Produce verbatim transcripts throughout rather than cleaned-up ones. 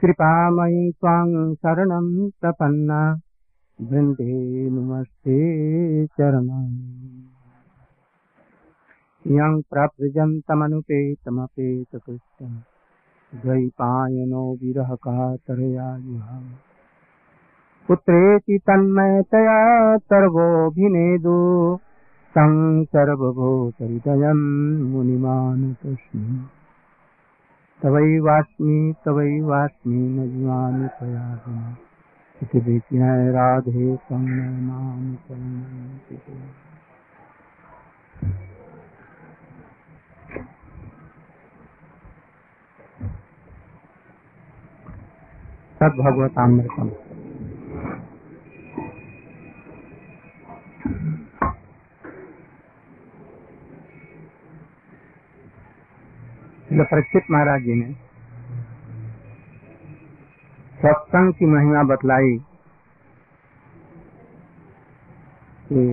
कृपामयि त्वां शरणं प्रपन्ना वन्दे नमस्ते चरणं यं प्राप्तजन्तमनुपेतमपेतकृष्टं द्वैपायनो विरहकातरया युहाम् पुत्रेति तन्मयतया सर्वोऽभिनेदु तं सर्वभूतहृदयं मुनिमानुतस्मिन् तवैवास्मि तवैवास्मि न जीवामि त्वयात्मना इति विज्ञाय राधे त्वं मां शरणं। सद्भगवतामृतम्। परीक्षित महाराज जी ने सत्संग की महिमा बतलाई कि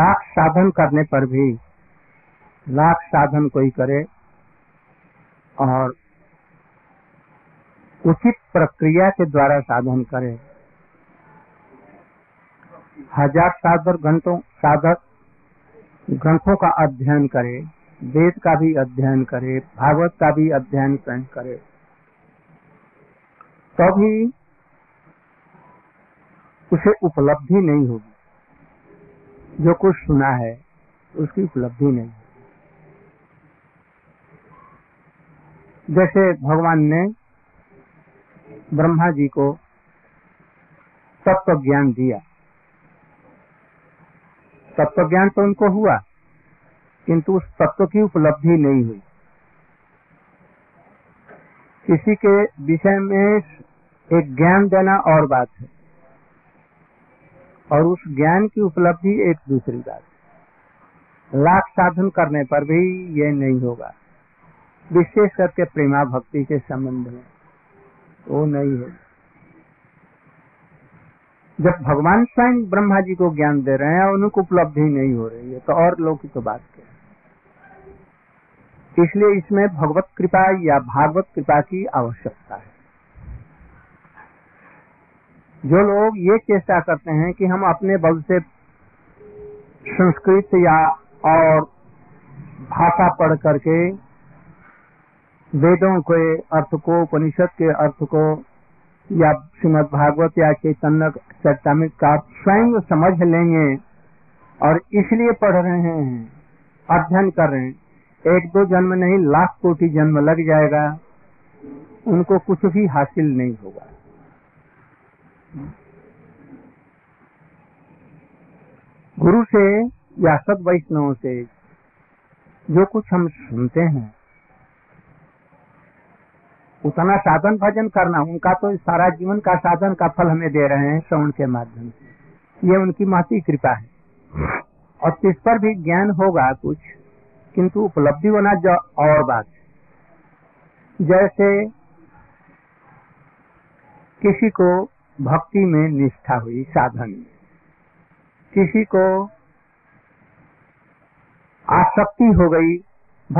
लाख साधन करने पर भी लाख साधन कोई करे और उचित प्रक्रिया के द्वारा साधन करे, हजार साधक घंटों साधक ग्रंथों का अध्ययन करे, वेद का भी अध्ययन करे, भागवत का भी अध्ययन करे, तो भी उसे उपलब्धि नहीं होगी। जो कुछ सुना है उसकी उपलब्धि नहीं होगी। जैसे भगवान ने ब्रह्मा जी को तत्व ज्ञान दिया, तत्व ज्ञान तो उनको हुआ किंतु उस तत्व की उपलब्धि नहीं हुई। किसी के विषय में एक ज्ञान देना और बात है और उस ज्ञान की उपलब्धि एक दूसरी बात है। लाख साधन करने पर भी ये नहीं होगा, विशेष करके प्रेमा भक्ति के संबंध में वो नहीं है। जब भगवान स्वयं ब्रह्मा जी को ज्ञान दे रहे हैं उनको उपलब्धि नहीं हो रही है तो और लोग की तो बात क्या है। इसलिए इसमें भगवत कृपा या भागवत कृपा की आवश्यकता है। जो लोग ये चेष्टा करते हैं कि हम अपने बल से संस्कृत या और भाषा पढ़ करके वेदों के अर्थ को, उपनिषद के अर्थ को या श्रीमद् भागवत या चैतन्य चरितामृत का स्वयं समझ लेंगे और इसलिए पढ़ रहे हैं, अध्ययन कर रहे हैं, एक दो जन्म नहीं लाख कोटि जन्म लग जाएगा, उनको कुछ भी हासिल नहीं होगा। गुरु से या सद वैष्णवों से जो कुछ हम सुनते हैं उतना साधन भजन करना, उनका तो सारा जीवन का साधन का फल हमें दे रहे हैं श्रवण के माध्यम से, ये उनकी महती कृपा है। और इस पर भी ज्ञान होगा कुछ किंतु उपलब्धि होना जो और बात है। जैसे किसी को भक्ति में निष्ठा हुई, साधन में किसी को आसक्ति हो गई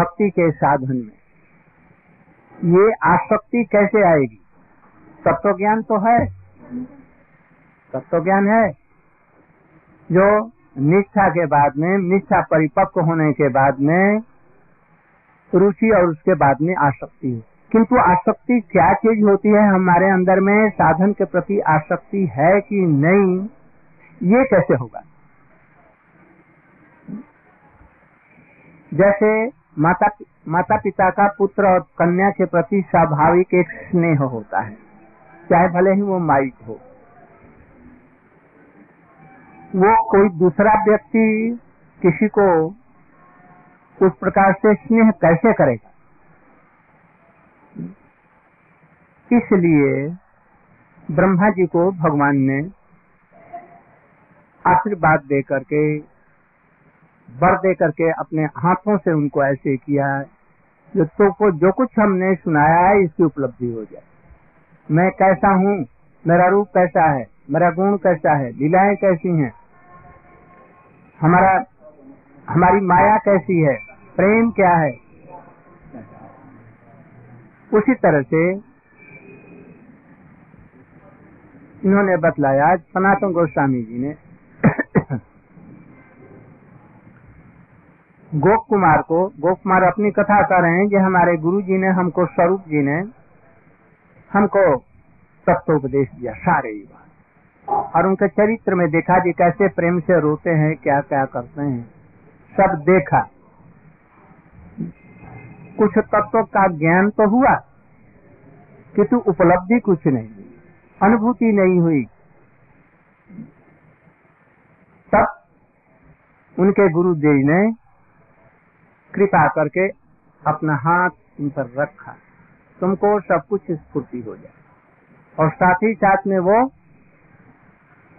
भक्ति के साधन में, ये आसक्ति कैसे आएगी? तत्वज्ञान तो है, तत्वज्ञान है जो निष्ठा के बाद में, निष्ठा परिपक्व होने के बाद में रुचि और उसके बाद में आसक्ति है। किंतु आसक्ति क्या चीज होती है, हमारे अंदर में साधन के प्रति आसक्ति है कि नहीं, ये कैसे होगा? जैसे माता माता पिता का पुत्र और कन्या के प्रति स्वाभाविक एक स्नेह होता है, चाहे भले ही वो माइक हो। वो कोई दूसरा व्यक्ति किसी को उस प्रकार से स्नेह कैसे करेगा? इसलिए ब्रह्मा जी को भगवान ने आशीर्वाद दे करके, वर दे करके अपने हाथों से उनको ऐसे किया जो तो जो कुछ हमने सुनाया है इसकी उपलब्धि हो जाए। मैं कैसा हूँ, मेरा रूप कैसा है, मेरा गुण कैसा है, लीलाएं कैसी हैं, हमारा हमारी माया कैसी है, प्रेम क्या है, उसी तरह से इन्होंने बतलाया सनातन गोस्वामी जी ने गोप कुमार को, गोप कुमार अपनी कथा कर रहे हैं कि हमारे गुरु जी ने हमको, स्वरूप जी ने हमको तत्वोपदेश दिया सारे युवा, और उनके चरित्र में देखा कि कैसे प्रेम से रोते हैं, क्या क्या करते हैं, सब देखा। कुछ तत्व का ज्ञान तो हुआ किंतु उपलब्धि कुछ नहीं हुई, अनुभूति नहीं हुई। तब उनके गुरुदेव ने कृपा करके अपना हाथ उन पर रखा, तुमको सब कुछ स्फूर्ति हो जाए, और साथ ही साथ में वो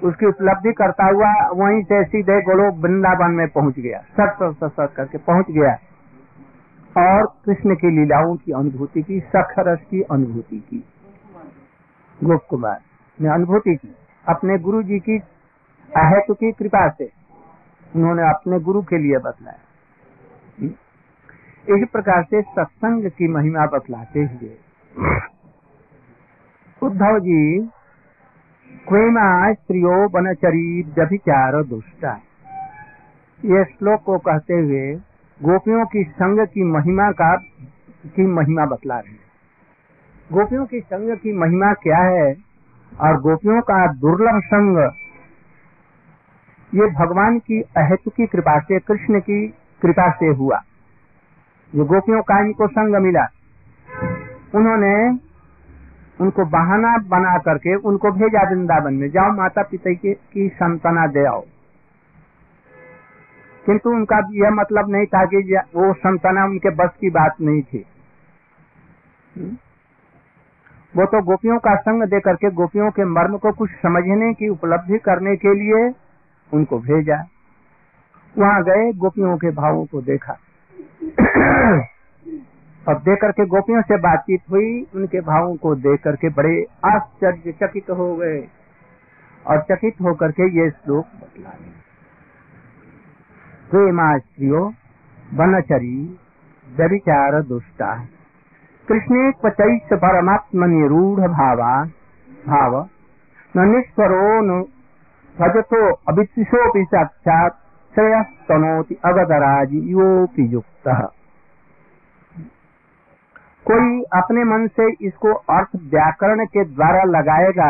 उसकी उपलब्धि करता हुआ वहीं से सीधे गोलोक वृंदावन में पहुंच गया, सट सट करके पहुंच गया, और कृष्ण की लीलाओं की अनुभूति की, सखरस की अनुभूति की, गोप कुमार ने अनुभूति की अपने गुरु जी की अहेतु की कृपा से, उन्होंने अपने गुरु के लिए बतलाया। इसी प्रकार से सत्संग की महिमा बतलाते हुए उद्धव जी क्वेमा स्त्रियो बनचरी व्यभिचार दुष्टा, ये श्लोक को कहते हुए गोपियों की संग की महिमा का की महिमा बतला रहे हैं। गोपियों की संग की महिमा क्या है और गोपियों का दुर्लभ संग, ये भगवान की अहेतु की कृपा से, कृष्ण की कृपा से हुआ। जो गोपियों का इनको संग मिला, उन्होंने उनको बहाना बना करके उनको भेजा वृंदावन में, जाओ माता पिता के की संतना दे आओ, किंतु उनका यह मतलब नहीं था कि वो संतना उनके बस की बात नहीं थी। वो तो गोपियों का संग दे करके गोपियों के मर्म को कुछ समझने की, उपलब्धि करने के लिए उनको भेजा। वहाँ गए, गोपियों के भावों को देखा, अब देख करके गोपियों से बातचीत हुई, उनके भावों को देख करके बड़े आश्चर्यचकित हो गए, और चकित होकर के ये श्लोक बतलाए, प्रेमा स्त्रियो बनचरी व्यभिचार दुष्टा कृष्णे क्वचैष परमात्म निरूढ़ भावा भाव न निष्परो न भजतो अभितिशोऽपि साक्षात् श्रेयस्तनोति अगतराज योऽपि युक्तः। कोई अपने मन से इसको अर्थ व्याकरण के द्वारा लगाएगा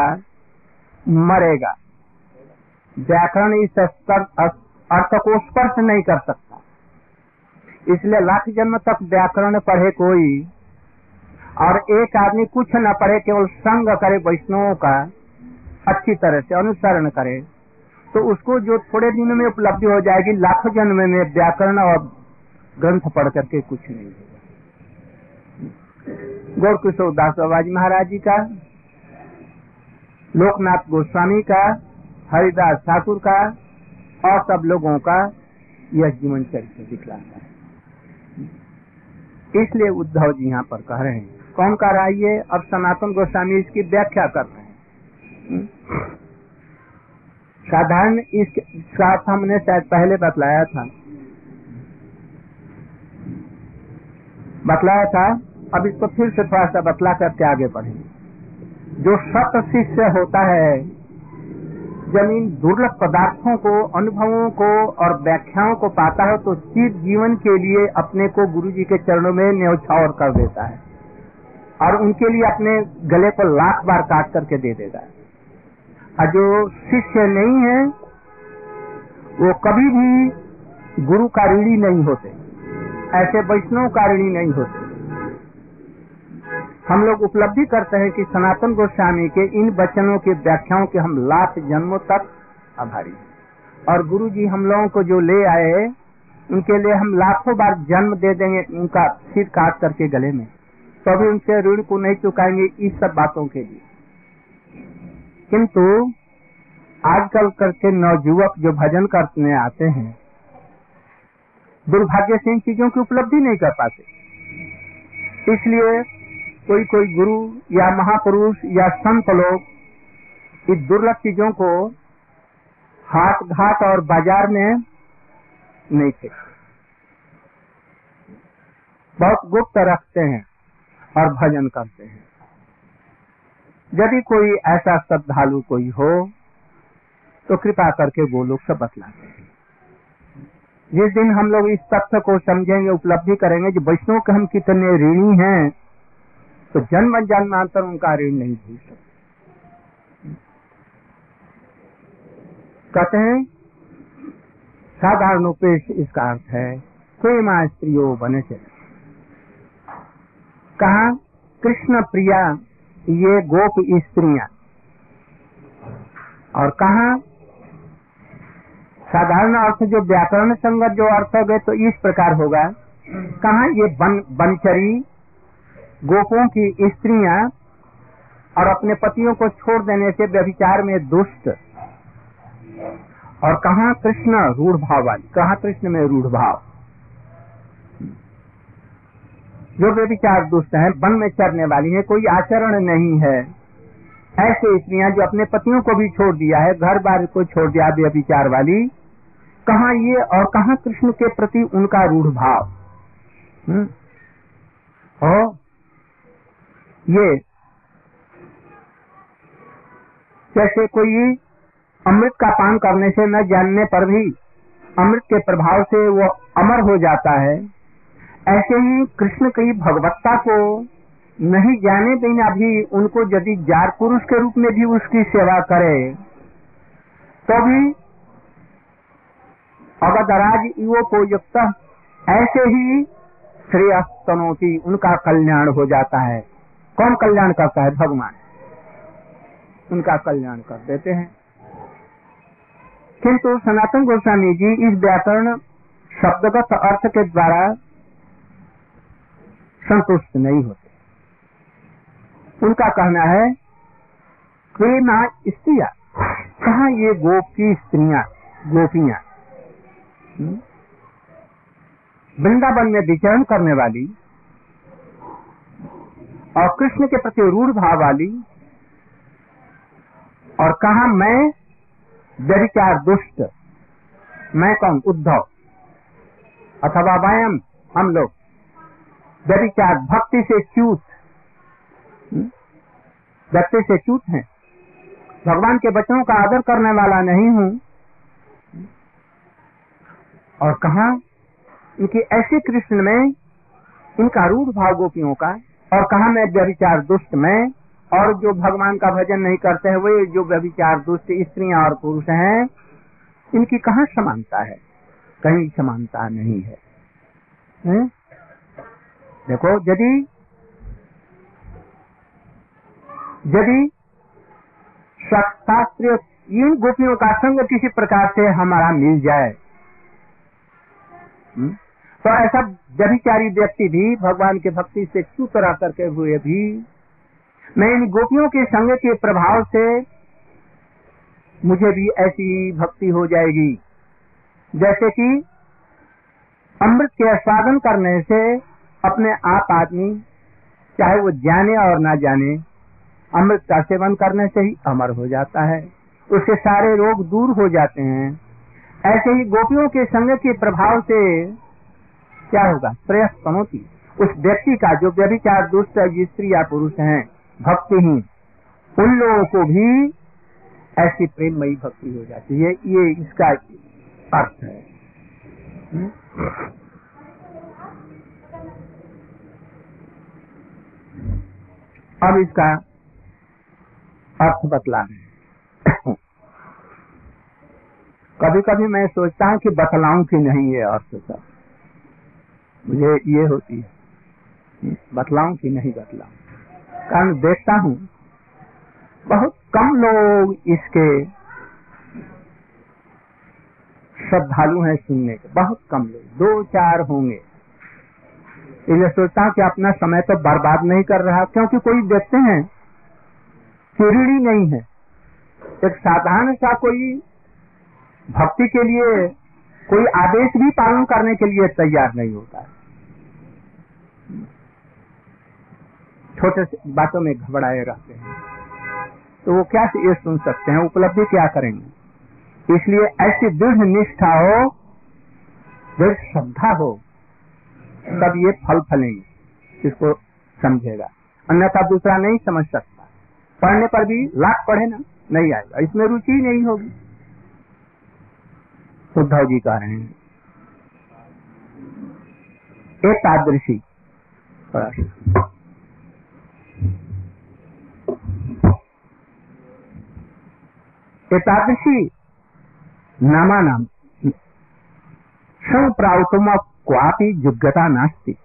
मरेगा। व्याकरण इस अर्थ को स्पर्श नहीं कर सकता, इसलिए लाख जन्म तक व्याकरण पढ़े कोई, और एक आदमी कुछ न पढ़े केवल संग करे वैष्णवों का, अच्छी तरह से अनुसरण करे, तो उसको जो थोड़े दिनों में उपलब्धि हो जाएगी, लाखों जन्म में व्याकरण और ग्रंथ पढ़ करके कुछ नहीं होगा। गौरकिशोर दास बाबा जी महाराज जी का, लोकनाथ गोस्वामी का, हरिदास ठाकुर का और सब लोगों का यह जीवन चरित्र दिखलाता है। इसलिए उद्धव जी यहाँ पर कह रहे हैं, कौन कह रहा है ये? अब सनातन गोस्वामी इसकी व्याख्या कर रहे हैं। साधारण इसके साथ हमने शायद पहले बतलाया था बतलाया था अब इसको फिर से थोड़ा सा बतला करके आगे बढ़ेंगे। जो सत शिष्य होता है, जब इन दुर्लभ पदार्थों को, अनुभवों को और व्याख्याओं को पाता है, तो सिर्फ जीवन के लिए अपने को गुरु जी के चरणों में न्योछावर कर देता है, और उनके लिए अपने गले को लाख बार काट करके दे देता है। और जो शिष्य नहीं है वो कभी भी गुरु का ऋणी नहीं होते, ऐसे वैष्णव का ऋणी नहीं होते। हम लोग उपलब्धि करते हैं कि सनातन गोस्वामी के इन वचनों के व्याख्याओं के हम लाख जन्मों तक आभारी हैं, और गुरु जी हम लोगों को जो ले आए उनके लिए हम लाखों बार जन्म दे देंगे, उनका सिर काट करके गले में, तो भी उनसे ऋण को नहीं चुकाएंगे इस सब बातों के लिए। किंतु आजकल करके नवयुवक जो भजन करने आते हैं, दुर्भाग्य से इन चीजों की उपलब्धि नहीं कर पाते, इसलिए कोई कोई गुरु या महापुरुष या संत लोग इस दुर्लभ चीजों को हाट घाट और बाजार में नहीं फेंकते, बहुत गुप्त रखते हैं, और भजन करते हैं। यदि कोई ऐसा श्रद्धालु कोई हो तो कृपा करके वो लोग से बतला दें। जिस दिन हम लोग इस तथ्य को समझेंगे, उपलब्धि करेंगे कि वैष्णव के हम कितने ऋणी हैं, तो जन्म जन्मांतर उनका ऋण नहीं भूल सकते। कहते हैं साधारण उपेश इसका अर्थ है कोई माँ स्त्रियों बने चले। कहा कृष्ण प्रिया ये गोप स्त्रियां, और कहा साधारण अर्थ जो व्याकरण संगत जो अर्थ हो गए तो इस प्रकार होगा। कहा ये बन, बनचरी गोपों की स्त्रियां और अपने पतियों को छोड़ देने से व्यभिचार में दुष्ट, और कहा कृष्ण रूढ़ भाव वाली, कहा कृष्ण में रूढ़ भाव जो व्यभिचार दुष्ट हैं, वन में चरने वाली है, कोई आचरण नहीं है, ऐसे स्त्रियां जो अपने पतियों को भी छोड़ दिया है, घर बार को छोड़ दिया, व्यभिचार वाली। कहा ये और कहा कृष्ण के प्रति उनका रूढ़ भाव हो, ये जैसे कोई अमृत का पान करने से न जानने पर भी अमृत के प्रभाव से वो अमर हो जाता है, ऐसे ही कृष्ण की भगवत्ता को नहीं जाने बिना भी उनको यदि जार पुरुष के रूप में भी उसकी सेवा करे तो भी अगदराज युवो को युक्त, ऐसे ही श्रेय तनोती उनका कल्याण हो जाता है। कौन कल्याण करता है? भगवान उनका कल्याण कर देते हैं। किंतु सनातन गोस्वामी जी इस व्याकरण शब्दगत अर्थ के द्वारा संतुष्ट नहीं होते। उनका कहना है वे माँ स्त्रिया, कहा ये गोप की स्त्रियां गोपियां वृंदावन में विचरण करने वाली और कृष्ण के प्रति रूढ़ भाव वाली, और कहा मैं व्यभिचार दुष्ट, मैं कौन? उद्धव अथवा वयम हम लोग व्यभिचार भक्ति से च्यूत, भक्ति से च्यूत है, भगवान के वचनों का आदर करने वाला नहीं हूँ। और कहा इनकी ऐसे कृष्ण में इनका रूढ़ भाव गोपियों का, और कहा मैं व्यभिचार दुष्ट में, और जो भगवान का भजन नहीं करते हैं वे जो व्यभिचार दुष्ट स्त्रियां और पुरुष हैं, इनकी कहाँ समानता है? कहीं समानता नहीं है, है? देखो यदि यदि शास्त्र इन गोपियों का संग किसी प्रकार से हमारा मिल जाए तो ऐसा व्यभिचारी व्यक्ति भी भगवान के भक्ति से च्युत रह करके हुए भी मैं इन गोपियों के संग के प्रभाव से मुझे भी ऐसी भक्ति हो जाएगी जैसे कि अमृत के आस्वादन करने से अपने आप आदमी चाहे वो जाने और ना जाने अमृत का सेवन करने से ही अमर हो जाता है, उसके सारे रोग दूर हो जाते हैं। ऐसे ही गोपियों के संग के प्रभाव से क्या होगा? श्रेयस तनोति उस व्यक्ति का जो व्यभिचार दुष्ट स्त्री या पुरुष हैं भक्तिहीन, उन लोगों को भी ऐसी प्रेममयी भक्ति हो जाती है। ये इसका अर्थ है। हुँ? अब इसका अर्थ बतलाना है। कभी कभी मैं सोचता हूँ कि बतलाऊं कि नहीं ये अर्थ, सब मुझे ये होती है बतलाऊं कि नहीं बतलाऊं, कारण देखता हूँ बहुत कम लोग इसके श्रद्धालु हैं सुनने के, बहुत कम लोग, दो चार होंगे। इसलिए सोचता हूँ कि अपना समय तो बर्बाद नहीं कर रहा, क्योंकि कोई देखते हैं ऋणी नहीं है, एक साधारण सा कोई भक्ति के लिए कोई आदेश भी पालन करने के लिए तैयार नहीं होता, छोटे बातों में घबराए रहते हैं, तो वो क्या ये सुन सकते हैं? उपलब्धि क्या करेंगे? इसलिए ऐसी दृढ़ निष्ठा हो, दृढ़ श्रद्धा हो, तब ये फल फलेंगे। इसको समझेगा, अन्यथा दूसरा नहीं समझ सकता। पढ़ने पर भी लाख पढ़े ना, नहीं आएगा, इसमें रुचि ही नहीं होगी। उद्धव जी कह रहे हैं एकादृशी, एकादशी नामा नाम संप्रावतुम क्वापि योग्यता नास्ति।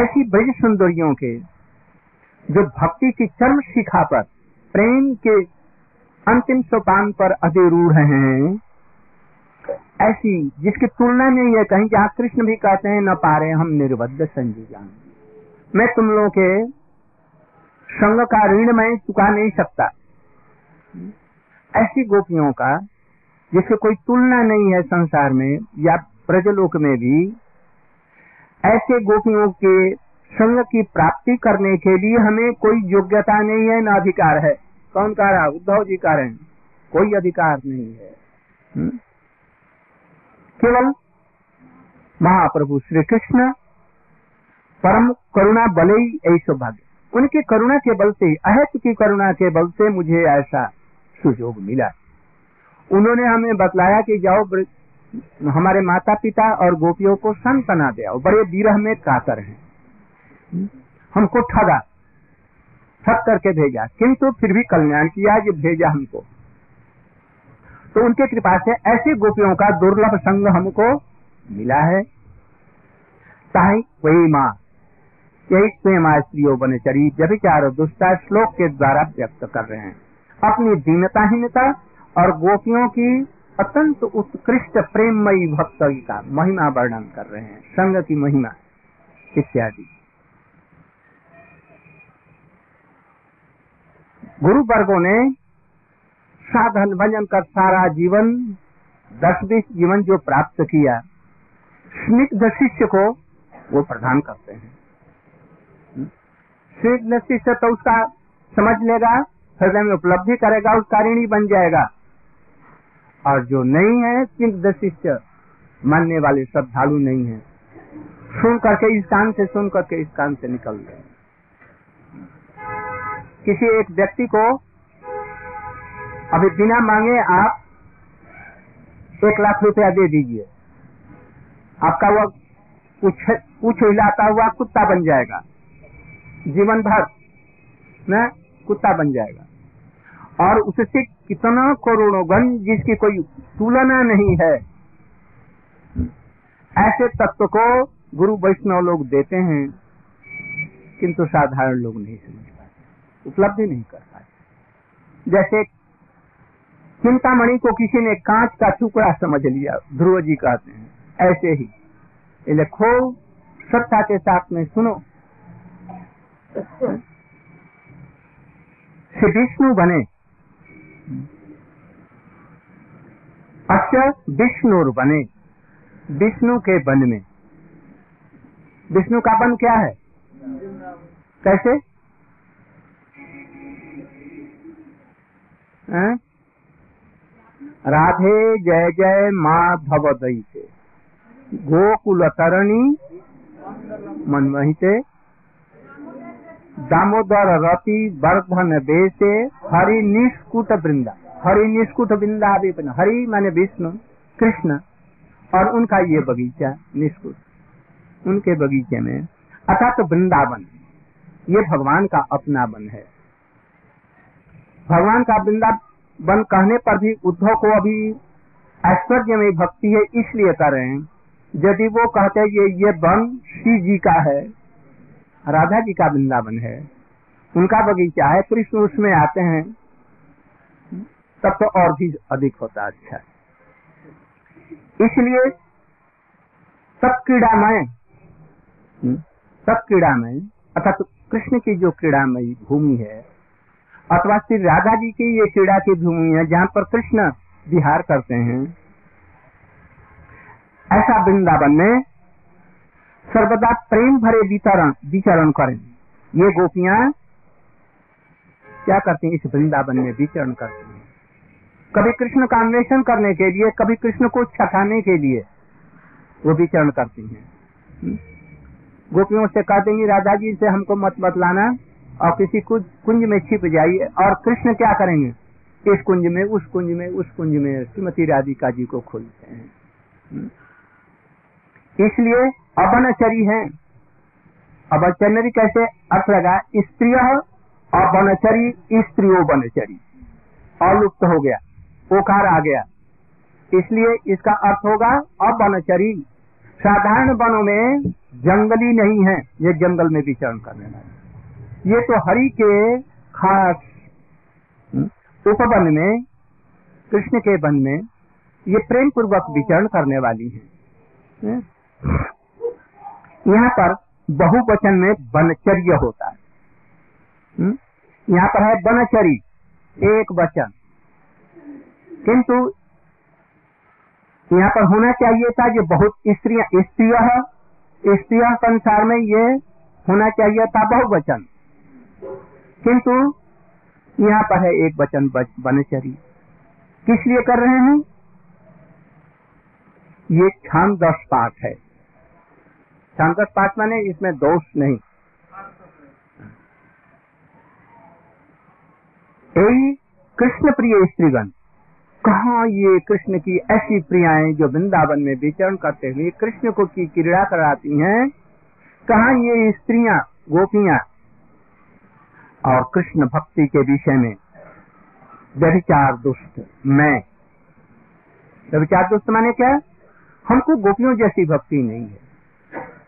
ऐसी ब्रज सुंदरियों के जो भक्ति की चरम शिखा पर, प्रेम के अंतिम सोपान पर अधिरूढ़ हैं, ऐसी जिसकी तुलना नहीं है कहीं। जहाँ कृष्ण भी कहते हैं न पारे हम निर्बद्ध संजीवन, मैं तुम लोगों के संग का ऋण मैं चुका नहीं सकता। ऐसी गोपियों का जिसकी कोई तुलना नहीं है संसार में या प्रजलोक में भी, ऐसे गोपियों के संग की प्राप्ति करने के लिए हमें कोई योग्यता नहीं है, न अधिकार है। कौन कह रहा? उद्धव जी कह रहे हैं कोई अधिकार नहीं है। हुँ? केवल महाप्रभु श्री कृष्ण परम करुणा बल ही यही सौभाग्य, उनकी करुणा के बल से, अहत की करुणा के बल से मुझे ऐसा सुयोग मिला। उन्होंने हमें बतलाया कि जाओ हमारे माता पिता और गोपियों को संतना दे, बड़े विरह में कातर हैं, हमको ठगा, ठग करके भेजा, किंतु फिर भी कल्याण किया ये भेजा हमको। तो उनके कृपा से ऐसे गोपियों का दुर्लभ संग हमको मिला है। ताहि वही माँ, यही स्वयं स्त्रियों बनचरी व्यभिचार दुष्टा श्लोक के द्वारा व्यक्त कर रहे हैं अपनी दीनताहीनता और गोपियों की अत्यंत उत्कृष्ट प्रेममयी भक्ति का महिमा वर्णन कर रहे हैं, संग की महिमा इत्यादि। गुरु वर्गो ने साधन भजन कर सारा जीवन, दस बीस जीवन जो प्राप्त किया, स्निग्ध शिष्य को वो प्रदान करते हैं। स्निग्ध शिष्य तो उसका समझ लेगा, हृदय में उपलब्धि करेगा, उसका ऋणी बन जाएगा। और जो नहीं है स्निग्ध शिष्य, मानने वाले श्रद्धालु नहीं है, सुन करके इस कान से, सुन करके इस कान से निकल गए। किसी एक व्यक्ति को अभी बिना मांगे आप एक लाख रुपया दे दीजिए, आपका वो पूछ हिलाता हुआ कुत्ता बन जाएगा, जीवन भर ना कुत्ता बन जाएगा। और उससे कितना करोड़ों गुण जिसकी कोई तुलना नहीं है, ऐसे तत्व को गुरु वैष्णव लोग देते हैं, किंतु साधारण लोग नहीं समझते, उपलब्धि नहीं कर पाए। जैसे चिंतामणि को किसी ने कांच का टुकड़ा समझ लिया, ध्रुव जी कहते हैं, ऐसे ही इन्हें खूब श्रद्धा के साथ में सुनो। श्री विष्णु बने अक्षर विष्णुर बने, विष्णु के बन में। विष्णु का बन क्या है? कैसे? है? राधे जय जय माँ भवदयी से गोकुल तरणी मनमही से दामोदर रति वर्धन बेसे हरि निष्कुट वृंदा। हरि निष्कुट वृंदा भी, हरि माने विष्णु कृष्ण और उनका ये बगीचा निष्कुट, उनके बगीचे में अर्थात वृंदावन, ये भगवान का अपना वन है। भगवान का वृंदावन कहने पर भी उद्धव को अभी ऐश्वर्य में भक्ति है, इसलिए कर रहे हैं। यदि वो कहते ये ये वन श्री जी का है, राधा जी का वृंदावन है, उनका बगीचा है, कृष्ण उसमें आते हैं, तब तो और भी अधिक होता अच्छा। इसलिए सब क्रीड़ा में, सब क्रीड़ा में अर्थात कृष्ण की जो क्रीड़ामयी भूमि है अथवा श्री राधा जी की ये क्रीड़ा की भूमि है जहाँ पर कृष्ण विहार करते हैं, ऐसा वृंदावन में सर्वदा प्रेम भरे विचरण विचरण करें। ये गोपियाँ क्या करती हैं? इस वृंदावन में विचरण करती हैं, कभी कृष्ण का अन्वेषण करने के लिए, कभी कृष्ण को छठाने के लिए वो विचरण करती हैं। गोपियों से कहते हैं राधा जी से हमको मत बतलाना और किसी कुछ कुंज में छिप जाइए। और कृष्ण क्या करेंगे, इस कुंज में उस कुंज में उस कुंज में श्रीमती राधिका जी को खोजते हैं। इसलिए अबनचरी हैं। अबनचरी कैसे अर्थ लगा, स्त्रिय अबनचरी स्त्रियो बनचरी अलुप्त हो गया, ओकार आ गया, इसलिए इसका अर्थ होगा अबनचरी। साधारण वनों में जंगली नहीं है, ये जंगल में विचरण करने वाले, ये तो हरि के खास उपवन में, कृष्ण के वन में ये प्रेम पूर्वक विचरण करने वाली है। यहाँ पर बहुवचन में वनचर्य होता है, यहाँ पर है वनचरी एक वचन, किंतु यहाँ पर होना चाहिए था जो बहुत स्त्रियां स्त्रिय स्त्रिया संसार में ये होना चाहिए था बहुवचन, किंतु यहाँ पर है एक वचन बनचरी। किस लिए कर रहे हैं, ये छांदस पाठ है। छांदस पाठ माने इसमें दोष नहीं, यही कृष्ण प्रिय स्त्रीगण, कहाँ ये कृष्ण की ऐसी प्रियाएं जो वृंदावन में विचरण करते हुए कृष्ण को की क्रीड़ा कराती हैं, कहाँ ये स्त्रियां गोपियां और कृष्ण भक्ति के विषय में व्यभिचार दुष्ट मैं। व्यभिचार दुष्ट माने क्या, हमको गोपियों जैसी भक्ति नहीं है,